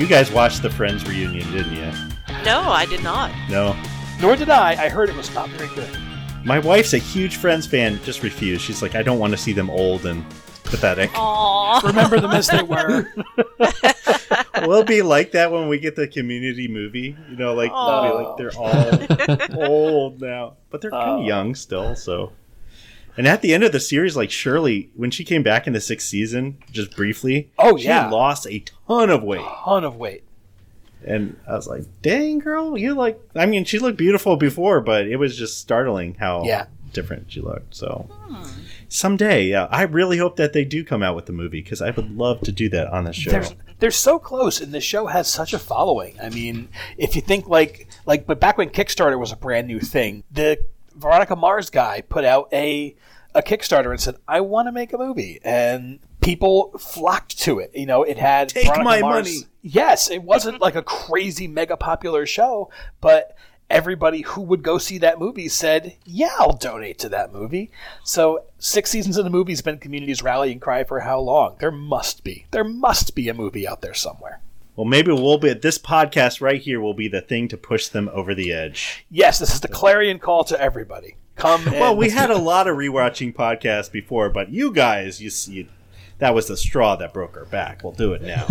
You guys watched the Friends reunion, didn't you? No, I did not. No. Nor did I. I heard it was not very good. My wife's a huge Friends fan, just refused. She's like, I don't want to see them old and pathetic. Aww. Remember them as they were. We'll be like that when we get the Community movie. You know, like, they're all old now. But they're kind of young still, so. And at the end of the series, like Shirley, when she came back in the sixth season, just briefly, she lost a ton of weight. And I was like, dang, girl, you like, I mean, she looked beautiful before, but it was just startling how different she looked. So someday, I really hope that they do come out with the movie, because I would love to do that on the show. They're so close, and the show has such a following. I mean, if you think like, but back when Kickstarter was a brand new thing, the Veronica Mars guy put out a Kickstarter and said, I want to make a movie. And people flocked to it. You know, it had Take Veronica my Mars. Money. Yes, it wasn't like a crazy mega popular show, but everybody who would go see that movie said, yeah, I'll donate to that movie. So 6 seasons of the movie has been Community's rallying cry for how long? There must be a movie out there somewhere. Well, maybe we'll be at this podcast right here will be the thing to push them over the edge. Yes, this is the clarion call to everybody. Come in. Well, we had a lot of rewatching podcasts before, but you guys, you that was the straw that broke our back. We'll do it now.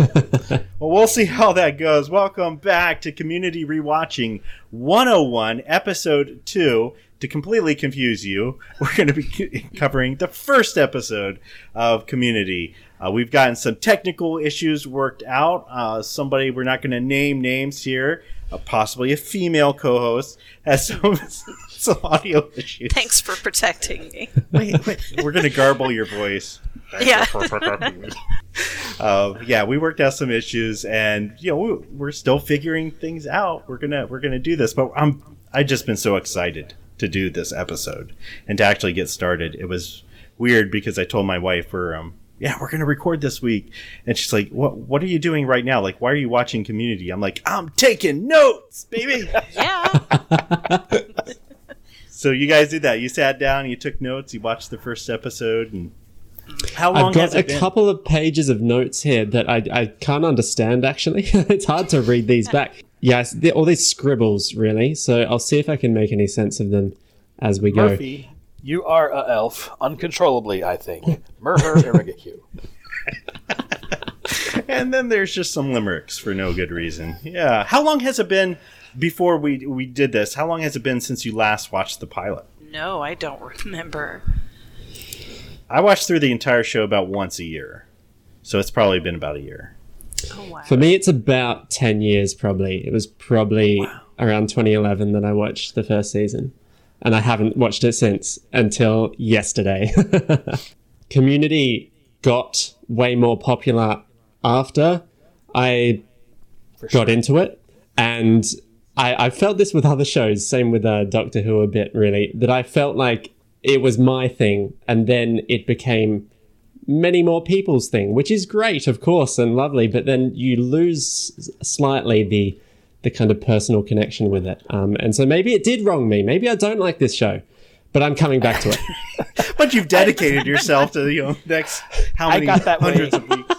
Well, we'll see how that goes. Welcome back to Community Rewatching 101, Episode 2. To completely confuse you, we're going to be covering the first episode of Community. We've gotten some technical issues worked out. Somebody, we're not going to name names here, possibly a female co-host, has some audio issues. Thanks for protecting me. Wait. We're going to garble your voice. Yeah. We worked out some issues, and you know we're still figuring things out. We're gonna do this, but I've just been so excited to do this episode and to actually get started. It was weird because I told my wife we're going to record this week. And she's like, what are you doing right now? Like, why are you watching Community? I'm like, I'm taking notes, baby. Yeah. So you guys did that. You sat down, you took notes, you watched the first episode. And how long has it been? I've got a couple of pages of notes here that I can't understand, actually. It's hard to read these back. Yes, all these scribbles, really. So I'll see if I can make any sense of them as we go. Murphy, you are a elf, uncontrollably, I think. Murder, irrigacu. And then there's just some limericks for no good reason. Yeah. How long has it been before we did this? How long has it been since you last watched the pilot? No, I don't remember. I watched through the entire show about once a year. So it's probably been about a year. Oh, wow. For me, it's about 10 years, probably. It was probably around 2011 that I watched the first season. And I haven't watched it since until yesterday. Community got way more popular after I got into it. And I felt this with other shows, same with Doctor Who a bit, really, that I felt like it was my thing. And then it became many more people's thing, which is great, of course, and lovely, but then you lose slightly the kind of personal connection with it. And so maybe it did wrong me. Maybe I don't like this show, but I'm coming back to it. But you've dedicated yourself to the next how many hundreds of weeks.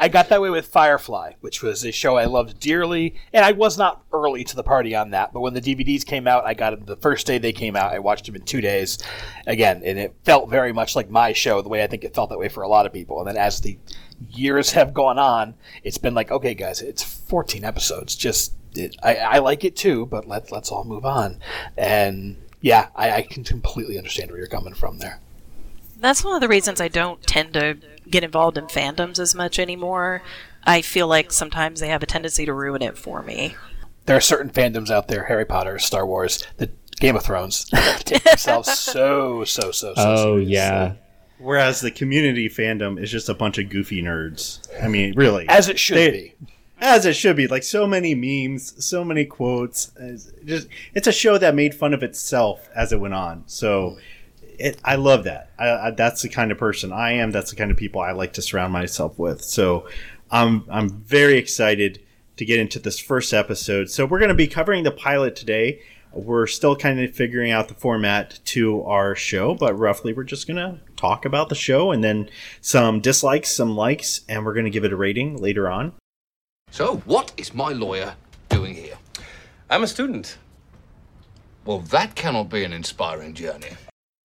I got that way with Firefly, which was a show I loved dearly, and I was not early to the party on that, but when the DVDs came out, I got them the first day they came out. I watched them in 2 days, again, and it felt very much like my show, the way I think it felt that way for a lot of people. And then as the years have gone on, it's been like, okay, guys, it's 14 episodes. I like it too, but let's all move on. And yeah, I can completely understand where you're coming from there. That's one of the reasons I don't tend to get involved in fandoms as much anymore. I feel like sometimes they have a tendency to ruin it for me. There are certain fandoms out there, Harry Potter, Star Wars, the Game of Thrones, that take themselves so seriously. Yeah. Whereas the Community fandom is just a bunch of goofy nerds. I mean, really. As it should be. As it should be. Like, so many memes, so many quotes. It's a show that made fun of itself as it went on. So I love that. That's the kind of person I am. That's the kind of people I like to surround myself with. So I'm very excited to get into this first episode. So we're going to be covering the pilot today. We're still kind of figuring out the format to our show, but roughly we're just going to talk about the show and then some dislikes, some likes, and we're going to give it a rating later on. So what is my lawyer doing here? I'm a student. Well, that cannot be an inspiring journey.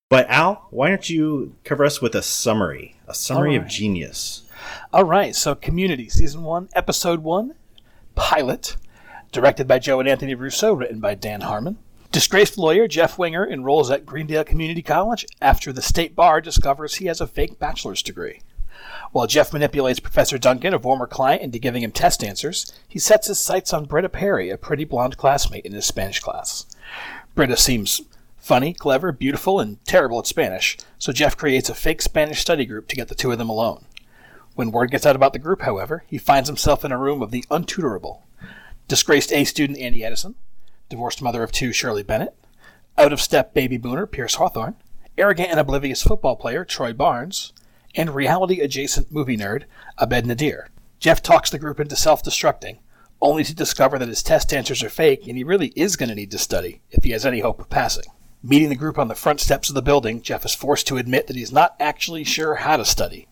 But Al, why don't you cover us with a summary of Genius? All right, so Community, Season 1, Episode 1, Pilot, directed by Joe and Anthony Russo, written by Dan Harmon. Disgraced lawyer Jeff Winger enrolls at Greendale Community College after the state bar discovers he has a fake bachelor's degree. While Jeff manipulates Professor Duncan, a former client, into giving him test answers, he sets his sights on Britta Perry, a pretty blonde classmate in his Spanish class. Britta seems funny, clever, beautiful, and terrible at Spanish, so Jeff creates a fake Spanish study group to get the two of them alone. When word gets out about the group, however, he finds himself in a room of the untutorable. Disgraced A student Annie Edison, divorced mother of two Shirley Bennett, out-of-step baby boomer Pierce Hawthorne, arrogant and oblivious football player Troy Barnes, and reality-adjacent movie nerd Abed Nadir. Jeff talks the group into self-destructing, only to discover that his test answers are fake and he really is going to need to study if he has any hope of passing. Meeting the group on the front steps of the building, Jeff is forced to admit that he's not actually sure how to study,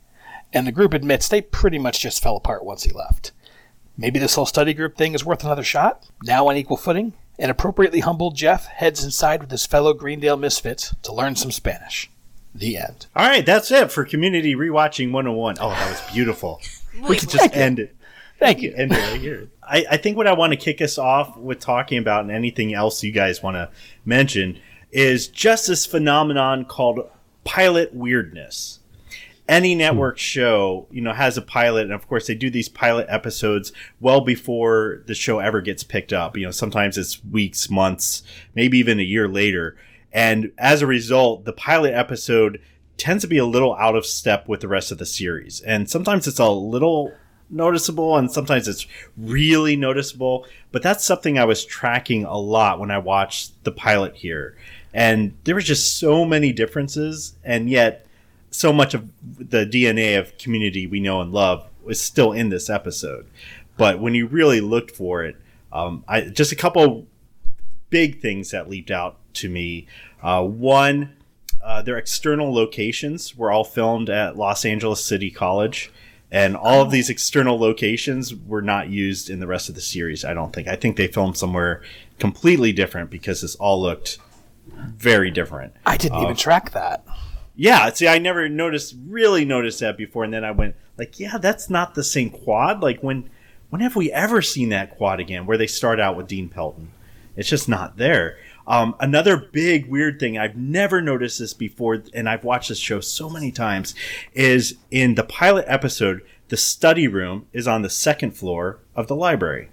and the group admits they pretty much just fell apart once he left. Maybe this whole study group thing is worth another shot? Now on equal footing, an appropriately humbled Jeff heads inside with his fellow Greendale misfits to learn some Spanish. The end. All right, that's it for Community Rewatching 101. Oh, that was beautiful. We could just end it. Thank you. End it right here. I think what I want to kick us off with talking about, and anything else you guys want to mention, is just this phenomenon called pilot weirdness. Any network show, has a pilot, and of course they do these pilot episodes well before the show ever gets picked up. Sometimes it's weeks, months, maybe even a year later. And as a result, the pilot episode tends to be a little out of step with the rest of the series. And sometimes it's a little noticeable, and sometimes it's really noticeable. But that's something I was tracking a lot when I watched the pilot here. And there was just so many differences, and yet so much of the DNA of Community we know and love is still in this episode. But when you really looked for it, just a couple big things that leaped out to me. One, their external locations were all filmed at Los Angeles City College. And all of these external locations were not used in the rest of the series, I don't think. I think they filmed somewhere completely different because this all looked very different. I didn't even track that. Yeah, see, I never really noticed that before, and then I went, that's not the same quad. When have we ever seen that quad again, where they start out with Dean Pelton? It's just not there. Another big weird thing, I've never noticed this before, and I've watched this show so many times, is in the pilot episode, the study room is on the second floor of the library.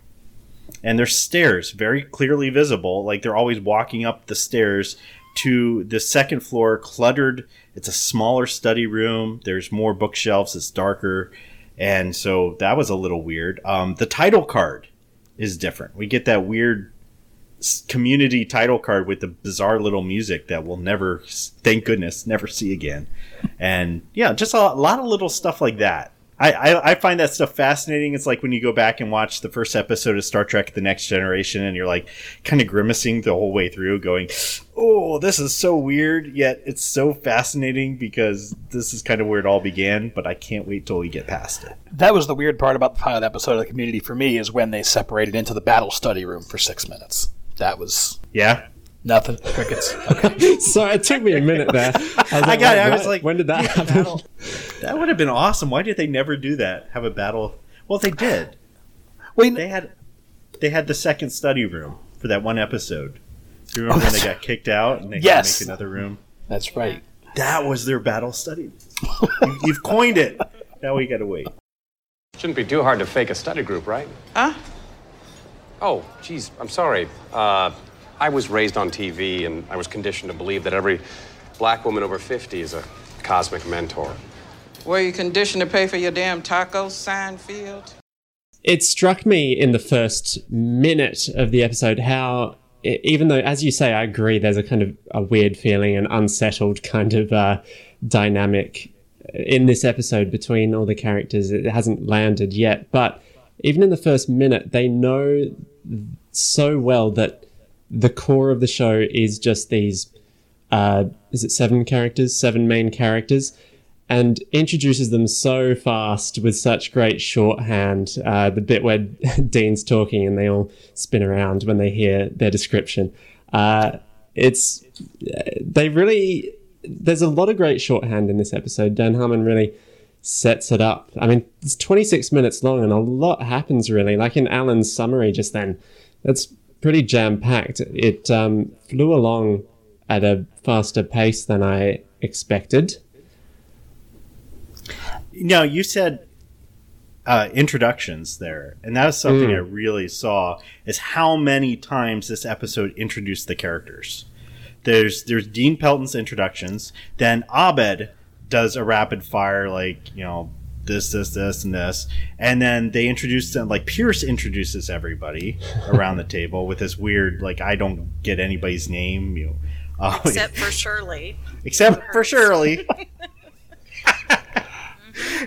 And there's stairs, very clearly visible, they're always walking up the stairs to the second floor, cluttered. It's a smaller study room. There's more bookshelves. It's darker. And so that was a little weird. The title card is different. We get that weird Community title card with the bizarre little music that we'll never, thank goodness, never see again. And yeah, just a lot of little stuff like that. I find that stuff fascinating. It's like when you go back and watch the first episode of Star Trek The Next Generation and you're kind of grimacing the whole way through going, oh, this is so weird, yet it's so fascinating because this is kind of where it all began, but I can't wait till we get past it. That was the weird part about the pilot episode of the Community for me is when they separated into the battle study room for 6 minutes. That was... Yeah? Nothing. Crickets. Okay. Sorry, it took me a minute there. When did that happen? Battle. That would have been awesome. Why did they never do that? Have a battle? Well, they did. Wait, they had the second study room for that one episode. Do you remember when they got kicked out and they had to make another room? That's right. That was their battle study. You've coined it. Now we gotta wait. Shouldn't be too hard to fake a study group, right? Huh? Oh, geez, I'm sorry. I was raised on TV, and I was conditioned to believe that every black woman over 50 is a cosmic mentor. Were you conditioned to pay for your damn tacos, Seinfeld? It struck me in the first minute of the episode how, even though, as you say, I agree, there's a kind of a weird feeling, an unsettled kind of dynamic in this episode between all the characters. It hasn't landed yet, but even in the first minute, they know so well that the core of the show is just these, 7 characters, 7 main characters, and introduces them so fast with such great shorthand. The bit where Dean's talking and they all spin around when they hear their description. There's a lot of great shorthand in this episode. Dan Harmon really sets it up. I mean, it's 26 minutes long and a lot happens really. Like in Alan's summary just then, that's pretty jam-packed. It flew along at a faster pace than I expected. No, you said introductions there, and that was something I really saw, is how many times this episode introduced the characters. There's Dean Pelton's introductions, then Abed does a rapid fire, like, you know, this, and this. And then they introduce them, like Pierce introduces everybody around the table with this weird, like, I don't get anybody's name. Except for Shirley. Except for Shirley.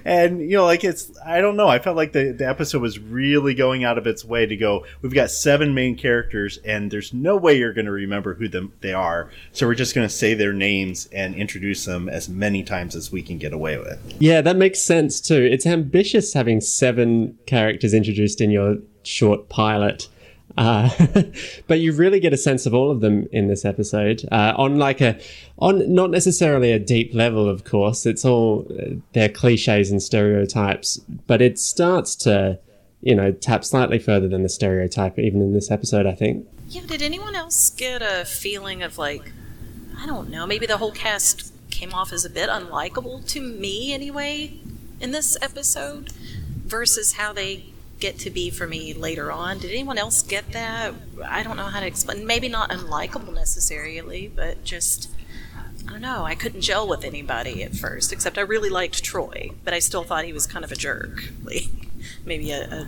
And, you know, like, it's, I don't know. I felt like the episode was really going out of its way to go, we've got 7 main characters and there's no way you're going to remember who they are. So we're just going to say their names and introduce them as many times as we can get away with. Yeah, that makes sense too. It's ambitious having 7 characters introduced in your short pilot. But you really get a sense of all of them in this episode, on not necessarily a deep level, of course. It's all their cliches and stereotypes, but it starts to, you know, tap slightly further than the stereotype, even in this episode, I think. Yeah, did anyone else get a feeling of, like, I don't know, maybe the whole cast came off as a bit unlikable to me anyway in this episode versus how they get to be for me later on? Did anyone else get that? I don't know how to explain. Maybe not unlikable necessarily, but just, I don't know, I couldn't gel with anybody at first, except I really liked Troy, but I still thought he was kind of a jerk, like maybe a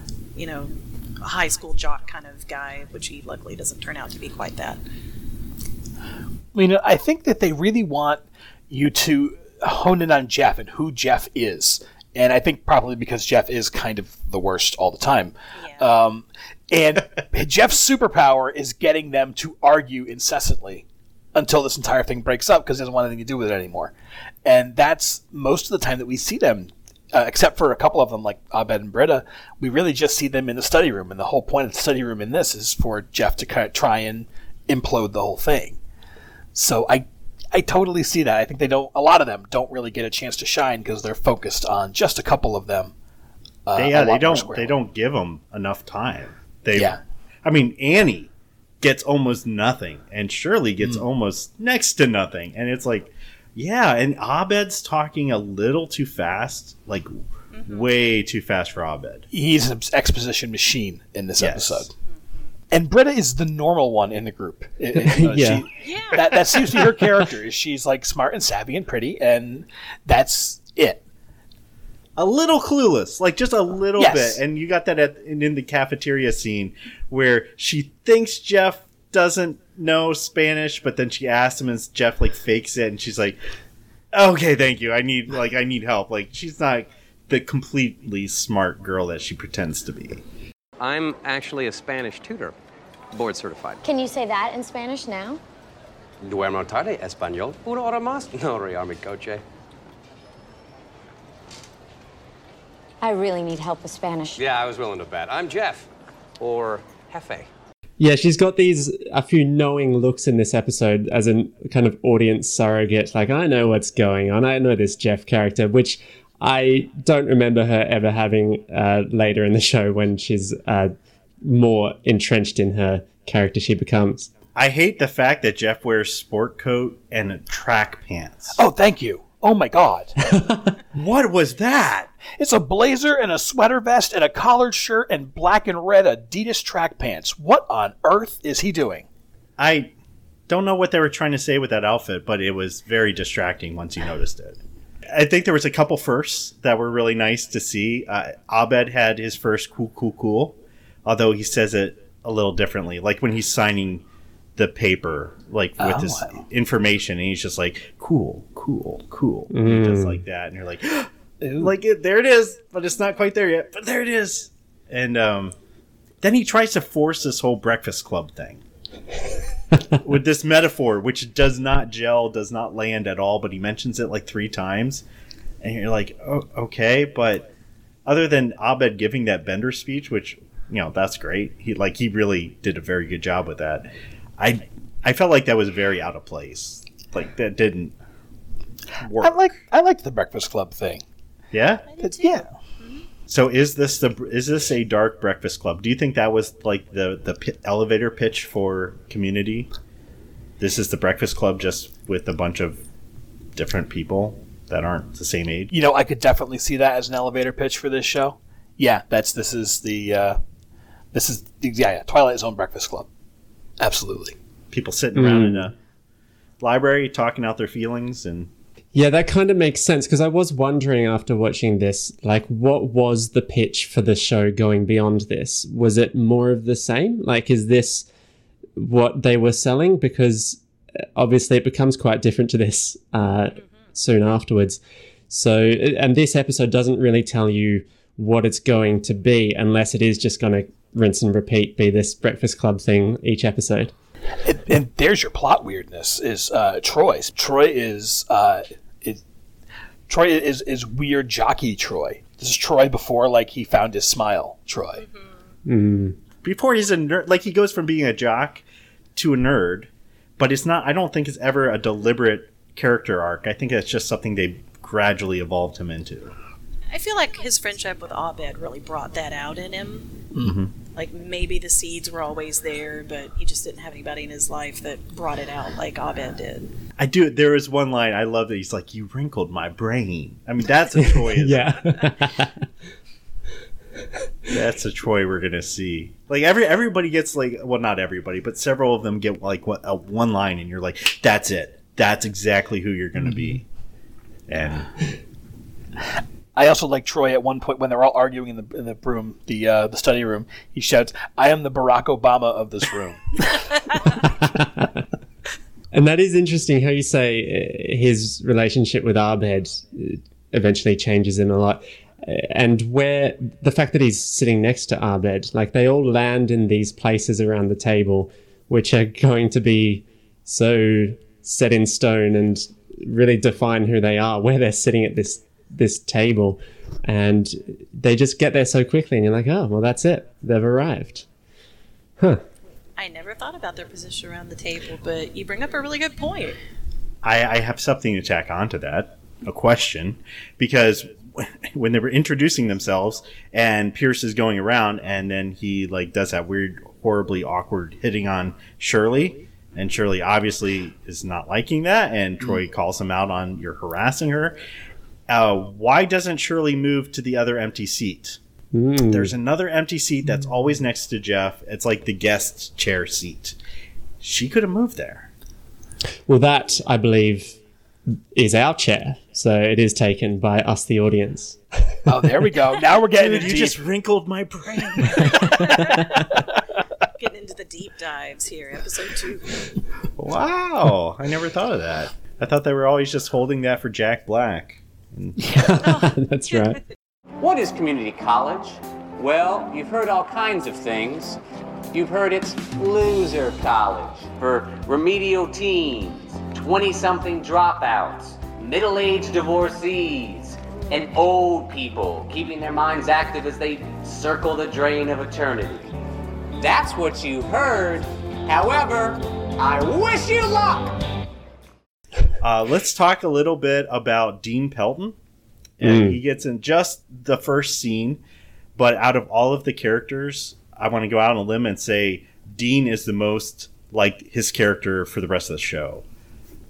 high school jock kind of guy, which he luckily doesn't turn out to be quite that. You know, I think that they really want you to hone in on Jeff and who Jeff is. And I think probably because Jeff is kind of the worst all the time. Yeah. And Jeff's superpower is getting them to argue incessantly until this entire thing breaks up because he doesn't want anything to do with it anymore. And that's most of the time that we see them, except for a couple of them like Abed and Britta. We really just see them in the study room. And the whole point of the study room in this is for Jeff to kind of try and implode the whole thing. So I totally see that. I think a lot of them don't really get a chance to shine because they're focused on just a couple of them. They don't give them enough time. I mean, Annie gets almost nothing and Shirley gets almost next to nothing. And it's like, yeah. And Abed's talking a little too fast, like way too fast for Abed. He's an exposition machine in this episode. And Britta is the normal one in the group. That seems to be her character. She's like smart and savvy and pretty, and that's it. A little clueless, like just a little bit. And you got that in the cafeteria scene where she thinks Jeff doesn't know Spanish, but then she asks him, and Jeff like fakes it, and she's like, "Okay, thank you. I need help." Like she's not the completely smart girl that she pretends to be. I'm actually a Spanish tutor, board certified. Can you say that in Spanish now? Duermo tarde, español. Una hora más. No rear mi coche. I really need help with Spanish. Yeah, I was willing to bet. I'm Jeff, or Jefe. Yeah, she's got a few knowing looks in this episode as a kind of audience surrogate. Like, I know what's going on. I know this Jeff character, which I don't remember her ever having later in the show when she's more entrenched in her character she becomes. I hate the fact that Jeff wears sport coat and track pants. Oh, thank you. Oh, my God. What was that? It's a blazer and a sweater vest and a collared shirt and black and red Adidas track pants. What on earth is he doing? I don't know what they were trying to say with that outfit, but it was very distracting once you noticed it. I think there was a couple firsts that were really nice to see. Abed had his first cool, although he says it a little differently. Like when he's signing the paper, like with his information, and he's just like, cool. And he does like that. And you're like, like it, there it is, but it's not quite there yet. But there it is. And then he tries to force this whole Breakfast Club thing. With this metaphor, which does not gel, does not land at all, but he mentions it like 3 times. And you're like, oh, okay. But other than Abed giving that Bender speech, which, you know, that's great. He really did a very good job with that. I felt like that was very out of place. Like, that didn't work. I liked the Breakfast Club thing. Yeah? I did too. Yeah. So is this a dark Breakfast Club? Do you think that was like the elevator pitch for Community? This is the Breakfast Club just with a bunch of different people that aren't the same age. You know, I could definitely see that as an elevator pitch for this show. Yeah, this is Twilight Zone Breakfast Club. Absolutely. People sitting around in a library talking out their feelings and. Yeah, that kind of makes sense, because I was wondering after watching this, like, what was the pitch for the show going beyond this? Was it more of the same? Like, is this what they were selling? Because obviously it becomes quite different to this soon afterwards. So, and this episode doesn't really tell you what it's going to be, unless it is just going to rinse and repeat, be this Breakfast Club thing each episode. And there's your plot weirdness, is Troy's. Troy is weird jockey Troy. This is Troy before, like, he found his smile, Troy. Mm-hmm. Before he's a nerd. Like, he goes from being a jock to a nerd, but it's not. I don't think it's ever a deliberate character arc. I think that's just something they gradually evolved him into. I feel like his friendship with Abed really brought that out in him. Mm-hmm. Like, maybe the seeds were always there, but he just didn't have anybody in his life that brought it out like Abed did. I do. There is one line I love that he's like, "You wrinkled my brain." I mean, that's a Troy. Yeah. That's a Troy we're going to see. Like, everybody gets, like, well, not everybody, but several of them get, like, one line, and you're like, that's it. That's exactly who you're going to be. And... I also like Troy at one point when they're all arguing in the room, the study room. He shouts, "I am the Barack Obama of this room." And that is interesting how you say his relationship with Abed eventually changes him a lot. And where the fact that he's sitting next to Abed, like, they all land in these places around the table, which are going to be so set in stone and really define who they are, where they're sitting at this table, and they just get there so quickly, and you're like, oh, well, that's it, they've arrived. Huh. I never thought about their position around the table, but you bring up a really good point. I have something to tack onto that, a question, because when they were introducing themselves, and Pierce is going around, and then he, like, does that weird, horribly awkward hitting on Shirley, and Shirley obviously is not liking that, and Troy calls him out on, "You're harassing her." Why doesn't Shirley move to the other empty seat? There's another empty seat that's always next to Jeff. It's like the guest chair seat. She could have moved there. Well, that, I believe, is our chair. So it is taken by us, the audience. Oh, there we go. Now we're getting into... You just wrinkled my brain. Getting into the deep dives here. Episode 2. Wow. I never thought of that. I thought they were always just holding that for Jack Black. That's right. What is community college? Well, you've heard all kinds of things. You've heard it's loser college for remedial teens, 20-something dropouts, middle-aged divorcees, and old people keeping their minds active as they circle the drain of eternity. That's what you heard. However, I wish you luck. Let's talk a little bit about Dean Pelton. And he gets in just the first scene, but out of all of the characters, I want to go out on a limb and say Dean is the most like his character for the rest of the show.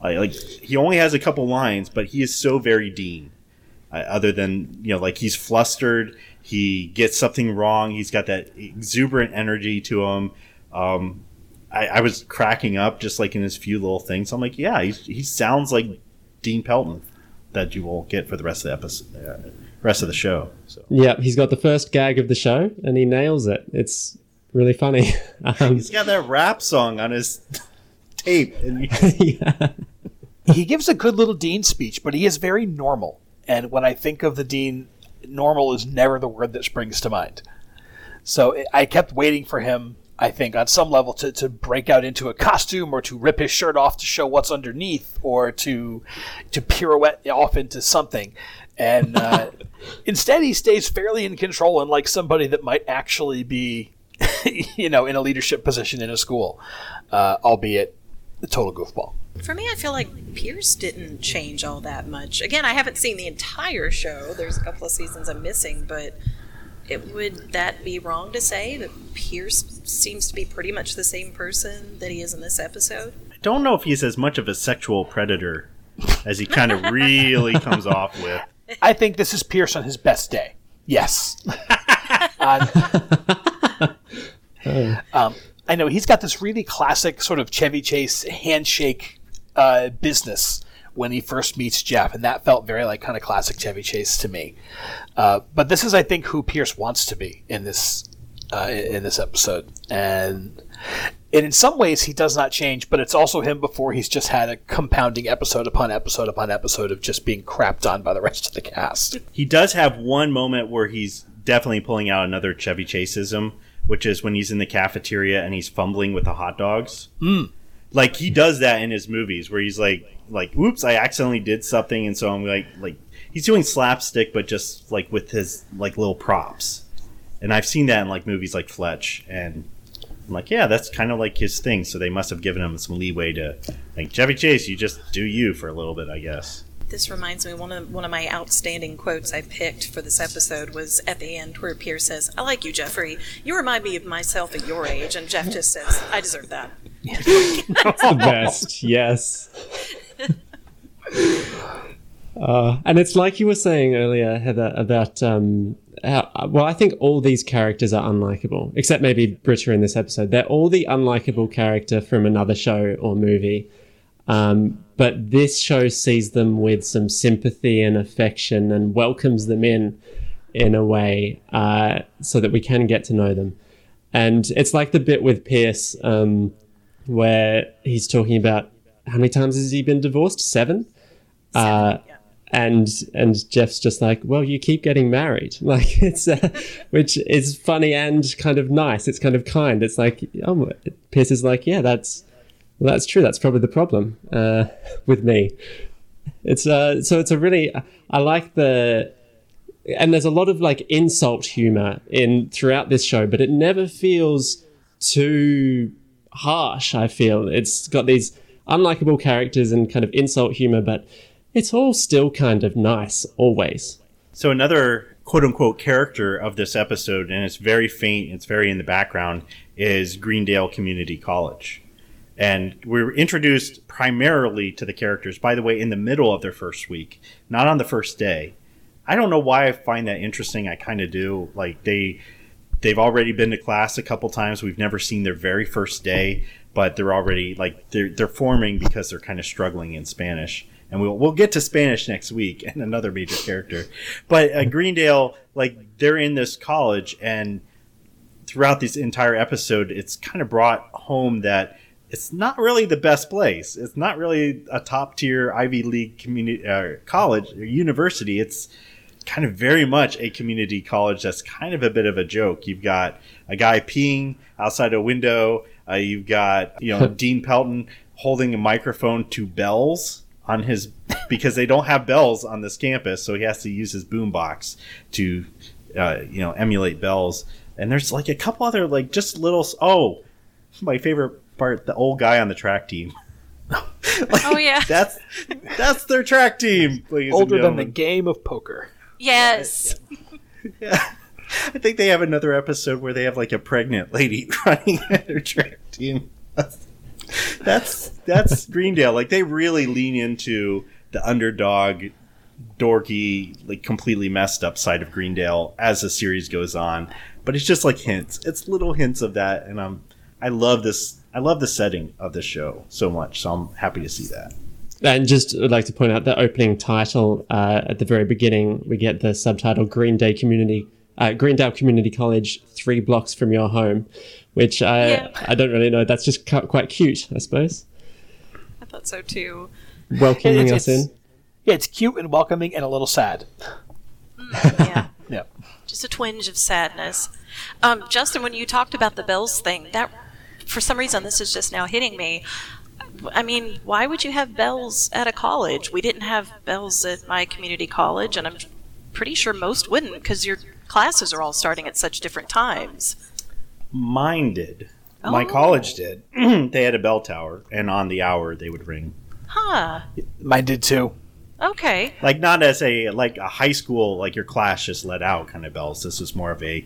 Like he only has a couple lines, but he is so very Dean. Other than, you know, like he's flustered, he gets something wrong, he's got that exuberant energy to him. I was cracking up just like in his few little things. I'm like, yeah, he sounds like Dean Pelton that you will get for the rest of the episode, rest of the show. So. Yeah, he's got the first gag of the show and he nails it. It's really funny. He's got that rap song on his tape. And yeah. He gives a good little Dean speech, but he is very normal. And when I think of the Dean, normal is never the word that springs to mind. So I kept waiting for him. I think, on some level, to break out into a costume or to rip his shirt off to show what's underneath or to pirouette off into something. And instead, he stays fairly in control, unlike somebody that might actually be, you know, in a leadership position in a school, albeit a total goofball. For me, I feel like Pierce didn't change all that much. Again, I haven't seen the entire show. There's a couple of seasons I'm missing, but would that be wrong to say that Pierce seems to be pretty much the same person that he is in this episode? I don't know if he's as much of a sexual predator as he kind of really comes off with. I think this is Pierce on his best day. Yes. I know he's got this really classic sort of Chevy Chase handshake business when he first meets Jeff, and that felt very like kind of classic Chevy Chase to me. But this is, I think, who Pierce wants to be in this episode, and in some ways he does not change, but it's also him before. He's just had a compounding episode upon episode upon episode of just being crapped on by the rest of the cast. He does have one moment where he's definitely pulling out another Chevy Chaseism, which is when he's in the cafeteria and he's fumbling with the hot dogs. Mm. Like, he does that in his movies where he's like, oops, I accidentally did something. And so I'm like he's doing slapstick, but just like with his like little props. And I've seen that in like movies like Fletch, and I'm like, yeah, that's kind of like his thing. So they must have given him some leeway to like, Chevy Chase, you just do you for a little bit, I guess. This reminds me, one of my outstanding quotes I picked for this episode was at the end where Pierce says, "I like you, Jeffrey. You remind me of myself at your age." And Jeff just says, "I deserve that." That's the best. Yes. And it's like you were saying earlier, Heather, about how I think all these characters are unlikable, except maybe Britta in this episode. They're all the unlikable character from another show or movie. But this show sees them with some sympathy and affection and welcomes them in a way, so that we can get to know them. And it's like the bit with Pierce, where he's talking about how many times has he been divorced? 7? Yeah. And Jeff's just like, well, you keep getting married. Like, it's, which is funny and kind of nice. It's kind of kind. It's like, oh, Pierce is like, yeah, that's true. That's probably the problem with me. It's so it's a really, I like the, and there's a lot of like insult humor throughout this show, but it never feels too harsh. I feel it's got these unlikable characters and kind of insult humor, but it's all still kind of nice always. So another quote unquote character of this episode, and it's very faint, it's very in the background, is Greendale Community College. And we were introduced primarily to the characters, by the way, in the middle of their first week, not on the first day. I don't know why I find that interesting. I kind of do. Like, they've already been to class a couple times. We've never seen their very first day, but they're already like they're forming because they're kind of struggling in Spanish. And we'll get to Spanish next week and another major character. But Greendale, like, they're in this college, and throughout this entire episode, it's kind of brought home that it's not really the best place. It's not really a top-tier Ivy League community college or university. It's kind of very much a community college that's kind of a bit of a joke. You've got a guy peeing outside a window. You've got, you know, Dean Pelton holding a microphone to bells on his, because they don't have bells on this campus, so he has to use his boombox to emulate bells. And there's like a couple other like just little. Oh, my favorite part, the old guy on the track team. Like, oh yeah, that's their track team. Older than the game of poker. Yes. Yeah. I think they have another episode where they have like a pregnant lady running their track team. That's Greendale. Like, they really lean into the underdog, dorky, like completely messed up side of Greendale as the series goes on. But it's just like hints. It's little hints of that, and I love this. I love the setting of the show so much, so I'm happy to see that. And just would like to point out the opening title. At the very beginning, we get the subtitle Greendale Community College, 3 blocks from your home, which I don't really know. That's just quite cute, I suppose. I thought so too. Welcoming us in. Yeah, it's cute and welcoming and a little sad. Yeah. Yeah. Just a twinge of sadness. Justin, when you talked about the bells thing, that for some reason this is just now hitting me. I mean, why would you have bells at a college? We didn't have bells at my community college, and I'm pretty sure most wouldn't because your classes are all starting at such different times. Mine did. Oh. My college did. They had a bell tower, and on the hour they would ring. Huh. Mine did too. Okay. Like not as a high school, like your class just let out kind of bells. This was more of a,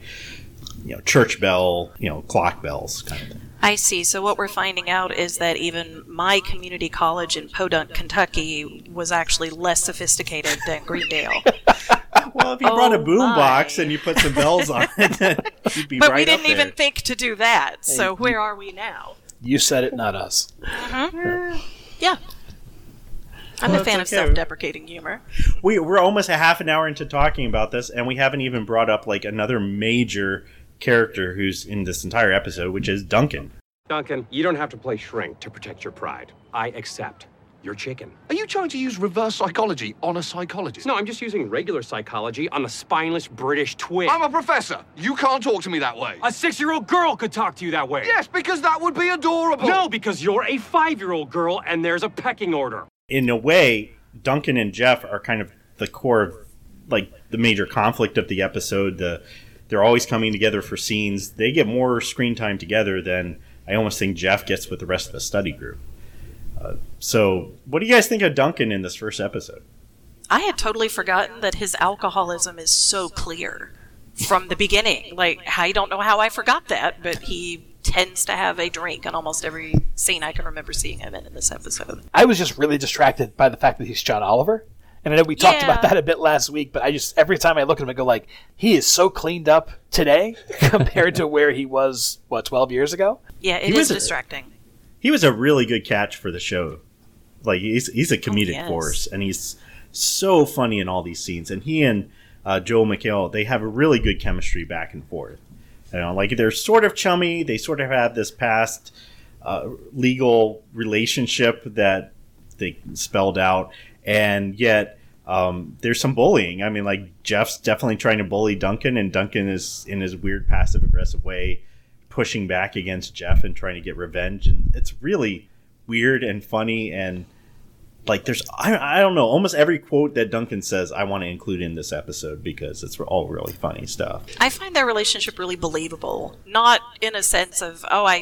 church bell, clock bells kind of thing. I see. So what we're finding out is that even my community college in Podunk, Kentucky, was actually less sophisticated than Greendale. Well, if you brought a boombox and you put some bells on it, then you'd be but right up there. But we didn't even think to do that. So where are we now? You said it, not us. Uh-huh. Yeah. I'm a fan of self-deprecating humor. We're almost a half an hour into talking about this, and we haven't even brought up like another major character who's in this entire episode, which is Duncan. Duncan, you don't have to play shrink to protect your pride. I accept. You're chicken. Are you trying to use reverse psychology on a psychologist? No, I'm just using regular psychology on a spineless British twig. I'm a professor. You can't talk to me that way. A 6-year-old girl could talk to you that way. Yes, because that would be adorable. No, because you're a 5-year-old girl and there's a pecking order. In a way, Duncan and Jeff are kind of the core of, like, the major conflict of the episode. They're always coming together for scenes. They get more screen time together than I almost think Jeff gets with the rest of the study group. So what do you guys think of Duncan in this first episode? I had totally forgotten that his alcoholism is so clear from the beginning. Like, I don't know how I forgot that, but he tends to have a drink on almost every scene I can remember seeing him in this episode. I was just really distracted by the fact that he's John Oliver. And I know we talked about that a bit last week, but I just, every time I look at him, I go like, he is so cleaned up today compared to where he was, 12 years ago? Yeah, it is distracting. He was a really good catch for the show. Like, he's a comedic force, and he's so funny in all these scenes. And he and Joel McHale, they have a really good chemistry back and forth. You know, like, they're sort of chummy. They sort of have this past legal relationship that they spelled out. And yet there's some bullying. I mean, like, Jeff's definitely trying to bully Duncan, and Duncan is, in his weird passive-aggressive way, pushing back against Jeff and trying to get revenge. And it's really weird and funny. And, like, there's, I don't know, almost every quote that Duncan says I want to include in this episode because it's all really funny stuff. I find their relationship really believable. Not in a sense of, I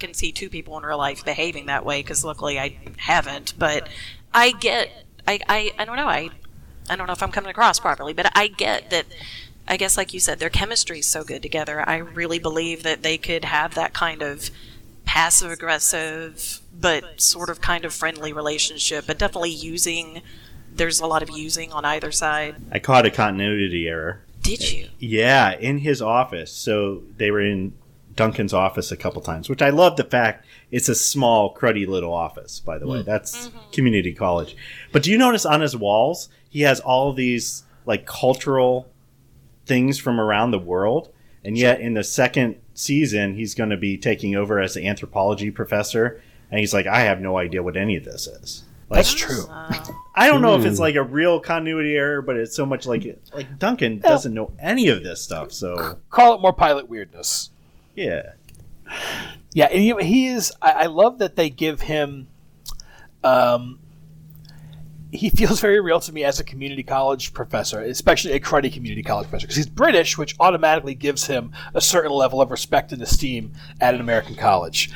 can see two people in real life behaving that way, because luckily I haven't. But I get... I don't know. I don't know if I'm coming across properly, but I get that. I guess, like you said, their chemistry is so good together. I really believe that they could have that kind of passive-aggressive, but sort of kind of friendly relationship, but definitely using. There's a lot of using on either side. I caught a continuity error. Did you? Yeah, in his office. So they were in Duncan's office a couple times, which I love the fact it's a small, cruddy little office, by the way. That's community college. But do you notice on his walls, he has all these, like, cultural things from around the world, and yet in the second season, he's going to be taking over as the anthropology professor, and he's like, I have no idea what any of this is. Like, that's true. I don't know if it's like a real continuity error, but it's so much like Duncan doesn't know any of this stuff, so... Call it more pilot weirdness. Yeah, and he is. I love that they give him. He feels very real to me as a community college professor, especially a cruddy community college professor, because he's British, which automatically gives him a certain level of respect and esteem at an American college.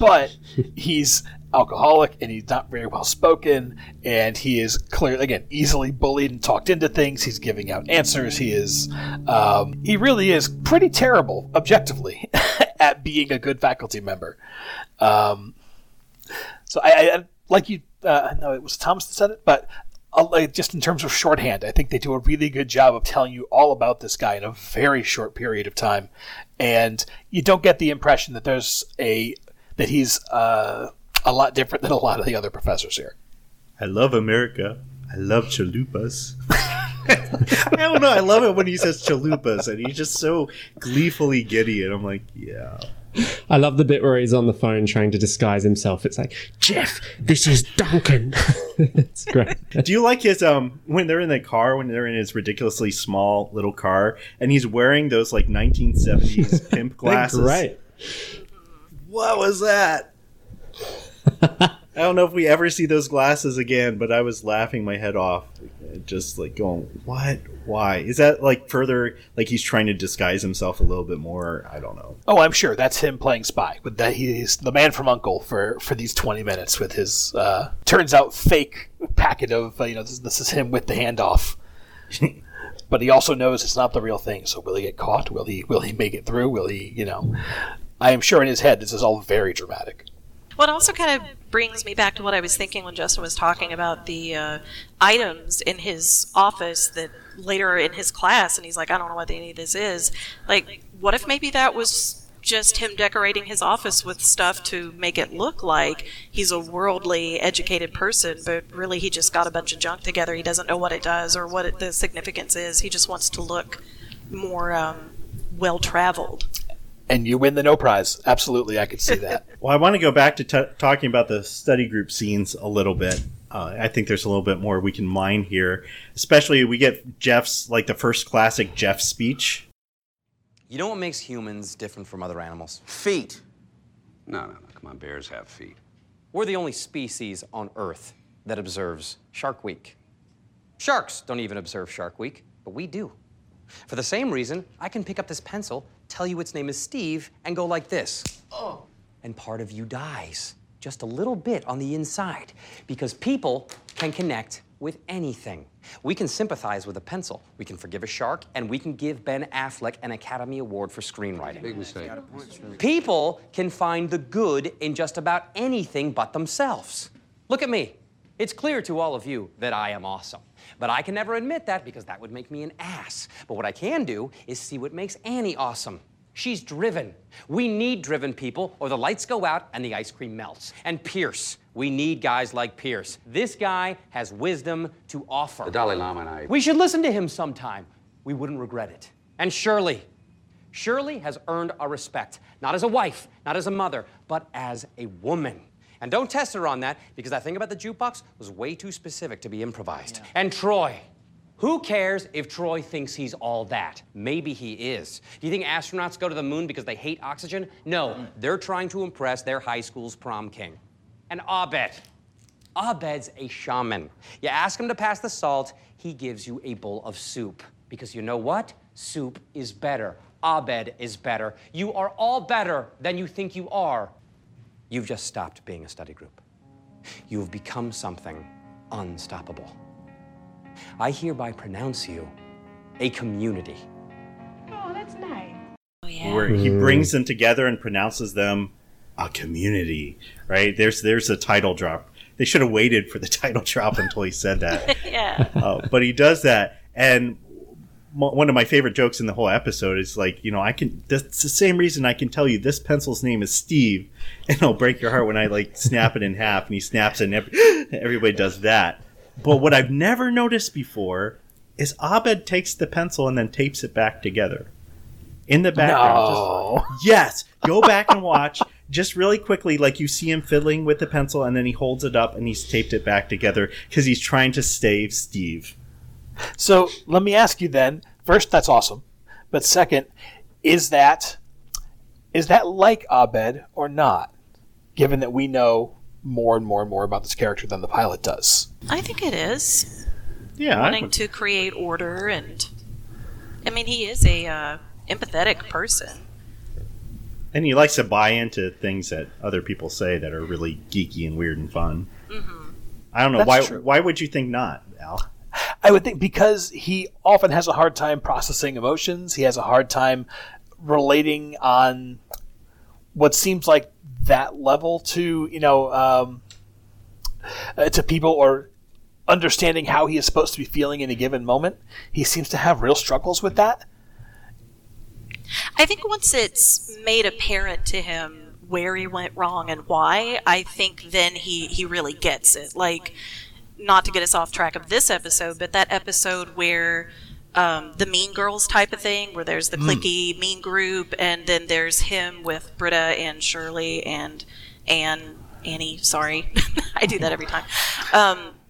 But he's alcoholic, and he's not very well spoken, and he is clearly, again, easily bullied and talked into things. He's giving out answers. He is, he really is pretty terrible, objectively, at being a good faculty member. So I like you. No, it was Thomas that said it, but just in terms of shorthand, I think they do a really good job of telling you all about this guy in a very short period of time, and you don't get the impression that he's a lot different than a lot of the other professors here. I love America. I love chalupas. I don't know. I love it when he says chalupas, and he's just so gleefully giddy, and I'm like, yeah. I love the bit where he's on the phone trying to disguise himself. It's like, Jeff, this is Duncan. It's great. Do you like his, when they're in the car, when they're in his ridiculously small little car, and he's wearing those, like, 1970s pimp glasses? They're great. What was that? I don't know if we ever see those glasses again, but I was laughing my head off, just like going, what? Why? Is that like further, like he's trying to disguise himself a little bit more? I don't know. Oh, I'm sure that's him playing spy. But that he's the man from Uncle for these 20 minutes with his, turns out, fake packet of, this is him with the handoff. But he also knows it's not the real thing. So will he get caught? Will he make it through? Will he, I am sure in his head this is all very dramatic. Well, it also kind of brings me back to what I was thinking when Justin was talking about the items in his office that later in his class, and he's like, I don't know what any of this is. Like, what if maybe that was just him decorating his office with stuff to make it look like he's a worldly, educated person, but really he just got a bunch of junk together. He doesn't know what it does or what the significance is. He just wants to look more well-traveled. And you win the no prize. Absolutely, I could see that. Well, I want to go back to talking about the study group scenes a little bit. I think there's a little bit more we can mine here. Especially we get Jeff's, like the first classic Jeff speech. You know what makes humans different from other animals? Feet. No, come on, bears have feet. We're the only species on Earth that observes Shark Week. Sharks don't even observe Shark Week, but we do. For the same reason, I can pick up this pencil, tell you its name is Steve, and go like this. Oh. And part of you dies, just a little bit on the inside, because people can connect with anything. We can sympathize with a pencil, we can forgive a shark, and we can give Ben Affleck an Academy Award for screenwriting. Big mistake. People can find the good in just about anything but themselves. Look at me. It's clear to all of you that I am awesome. But I can never admit that because that would make me an ass. But what I can do is see what makes Annie awesome. She's driven. We need driven people or the lights go out and the ice cream melts. And Pierce, we need guys like Pierce. This guy has wisdom to offer. The Dalai Lama and I. We should listen to him sometime. We wouldn't regret it. And Shirley. Shirley has earned our respect. Not as a wife, not as a mother, but as a woman. And don't test her on that, because that thing about the jukebox was way too specific to be improvised. Yeah. And Troy. Who cares if Troy thinks he's all that? Maybe he is. Do you think astronauts go to the moon because they hate oxygen? No, They're trying to impress their high school's prom king. And Abed. Abed's a shaman. You ask him to pass the salt, he gives you a bowl of soup. Because you know what? Soup is better. Abed is better. You are all better than you think you are. You've just stopped being a study group. You've become something unstoppable. I hereby pronounce you a community. Oh, that's nice. Oh, yeah. Where he brings them together and pronounces them a community, right? There's a title drop. They should have waited for the title drop until he said that. Yeah. But he does that, and one of my favorite jokes in the whole episode is like, that's the same reason I can tell you this pencil's name is Steve, and it'll break your heart when I like snap it in half, and he snaps it, and everybody does that. But what I've never noticed before is Abed takes the pencil and then tapes it back together. In the background. No. Yes. Go back and watch. Just really quickly, like you see him fiddling with the pencil, and then he holds it up and he's taped it back together because he's trying to save Steve. So let me ask you then, first, that's awesome. But second, is that like Abed or not, given that we know more and more and more about this character than the pilot does? I think it is. Yeah. Wanting to create order, and I mean, he is a empathetic person. And he likes to buy into things that other people say that are really geeky and weird and fun. Mm-hmm. I don't know. Why would you think not, Al? I would think because he often has a hard time processing emotions. He has a hard time relating on what seems like that level to, to people, or understanding how he is supposed to be feeling in a given moment. He seems to have real struggles with that. I think once it's made apparent to him where he went wrong and why, I think then he really gets it. Like, not to get us off track of this episode, but that episode where the Mean Girls type of thing, where there's the cliquey mean group, and then there's him with Britta and Shirley and Annie, sorry. I do that every time.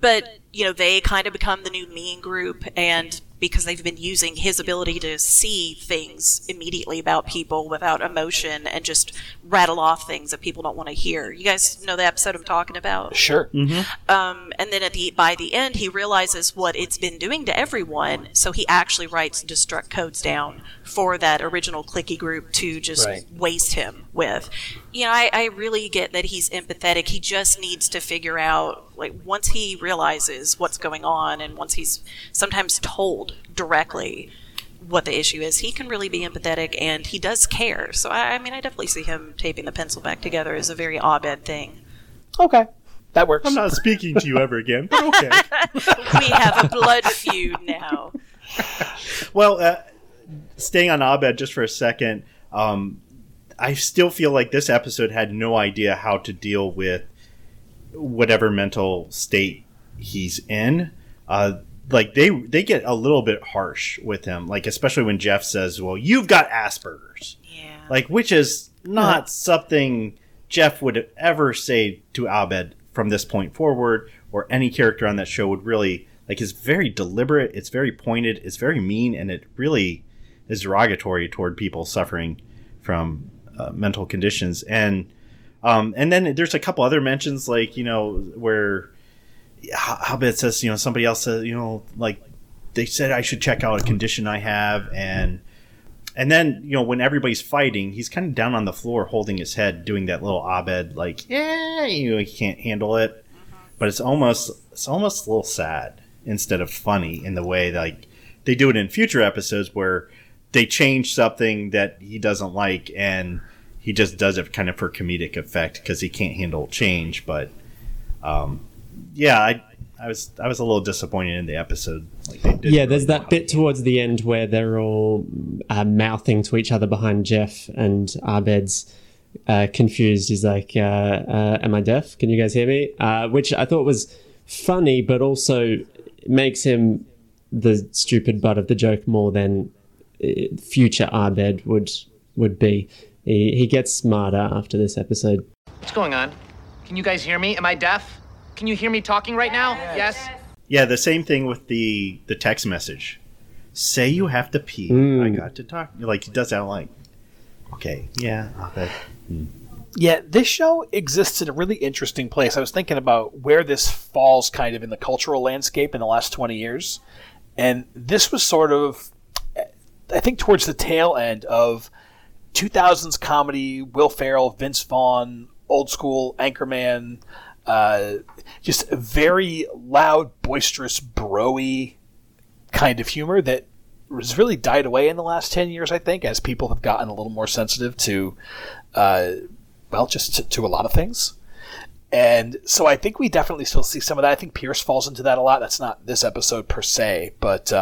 But, they kind of become the new mean group, and because they've been using his ability to see things immediately about people without emotion and just rattle off things that people don't want to hear. You guys know the episode I'm talking about? Sure. Mm-hmm. And then by the end, he realizes what it's been doing to everyone, so he actually writes destruct codes down for that original clicky group to just waste him with. You know, I really get that he's empathetic. He just needs to figure out, like, once he realizes what's going on and once he's sometimes told directly what the issue is, he can really be empathetic, and he does care. So, I definitely see him taping the pencil back together as a very Abed thing. Okay. That works. I'm not speaking to you ever again, but okay. We have a blood feud now. Well, staying on Abed just for a second, I still feel like this episode had no idea how to deal with whatever mental state he's in. Like, they get a little bit harsh with him, like, especially when Jeff says, well, you've got Asperger's. Yeah. Like, which is not something Jeff would ever say to Abed from this point forward, or any character on that show would really, like, it's very deliberate, it's very pointed, it's very mean, and it really is derogatory toward people suffering from mental conditions. And then there's a couple other mentions, like, you know, where Abed says, you know, somebody else says, you know, like, they said I should check out a condition I have. And then, you know, when everybody's fighting, he's kind of down on the floor holding his head, doing that little Abed, like, yeah, you know, he can't handle it. But it's almost a little sad instead of funny in the way, like, they do it in future episodes where they change something that he doesn't like, and he just does it kind of for comedic effect because he can't handle change. But, yeah, I was a little disappointed in the episode. Like, they did there's that bit towards the end where they're all mouthing to each other behind Jeff, and Abed's confused. He's like, am I deaf? Can you guys hear me? Which I thought was funny, but also makes him the stupid butt of the joke more than future Abed would be. He gets smarter after this episode. What's going on? Can you guys hear me? Am I deaf? Can you hear me talking right now? Yes. Yeah, the same thing with the text message. Say you have to pee. I got to talk. Like, he does that, like, okay, yeah, okay. Yeah, this show exists in a really interesting place. I was thinking about where this falls kind of in the cultural landscape in the last 20 years. And this was sort of, I think, towards the tail end of 2000s comedy, Will Ferrell, Vince Vaughn, old school Anchorman, just a very loud, boisterous, bro-y kind of humor that has really died away in the last 10 years, I think, as people have gotten a little more sensitive to, just to a lot of things. And so I think we definitely still see some of that. I think Pierce falls into that a lot. That's not this episode per se, but,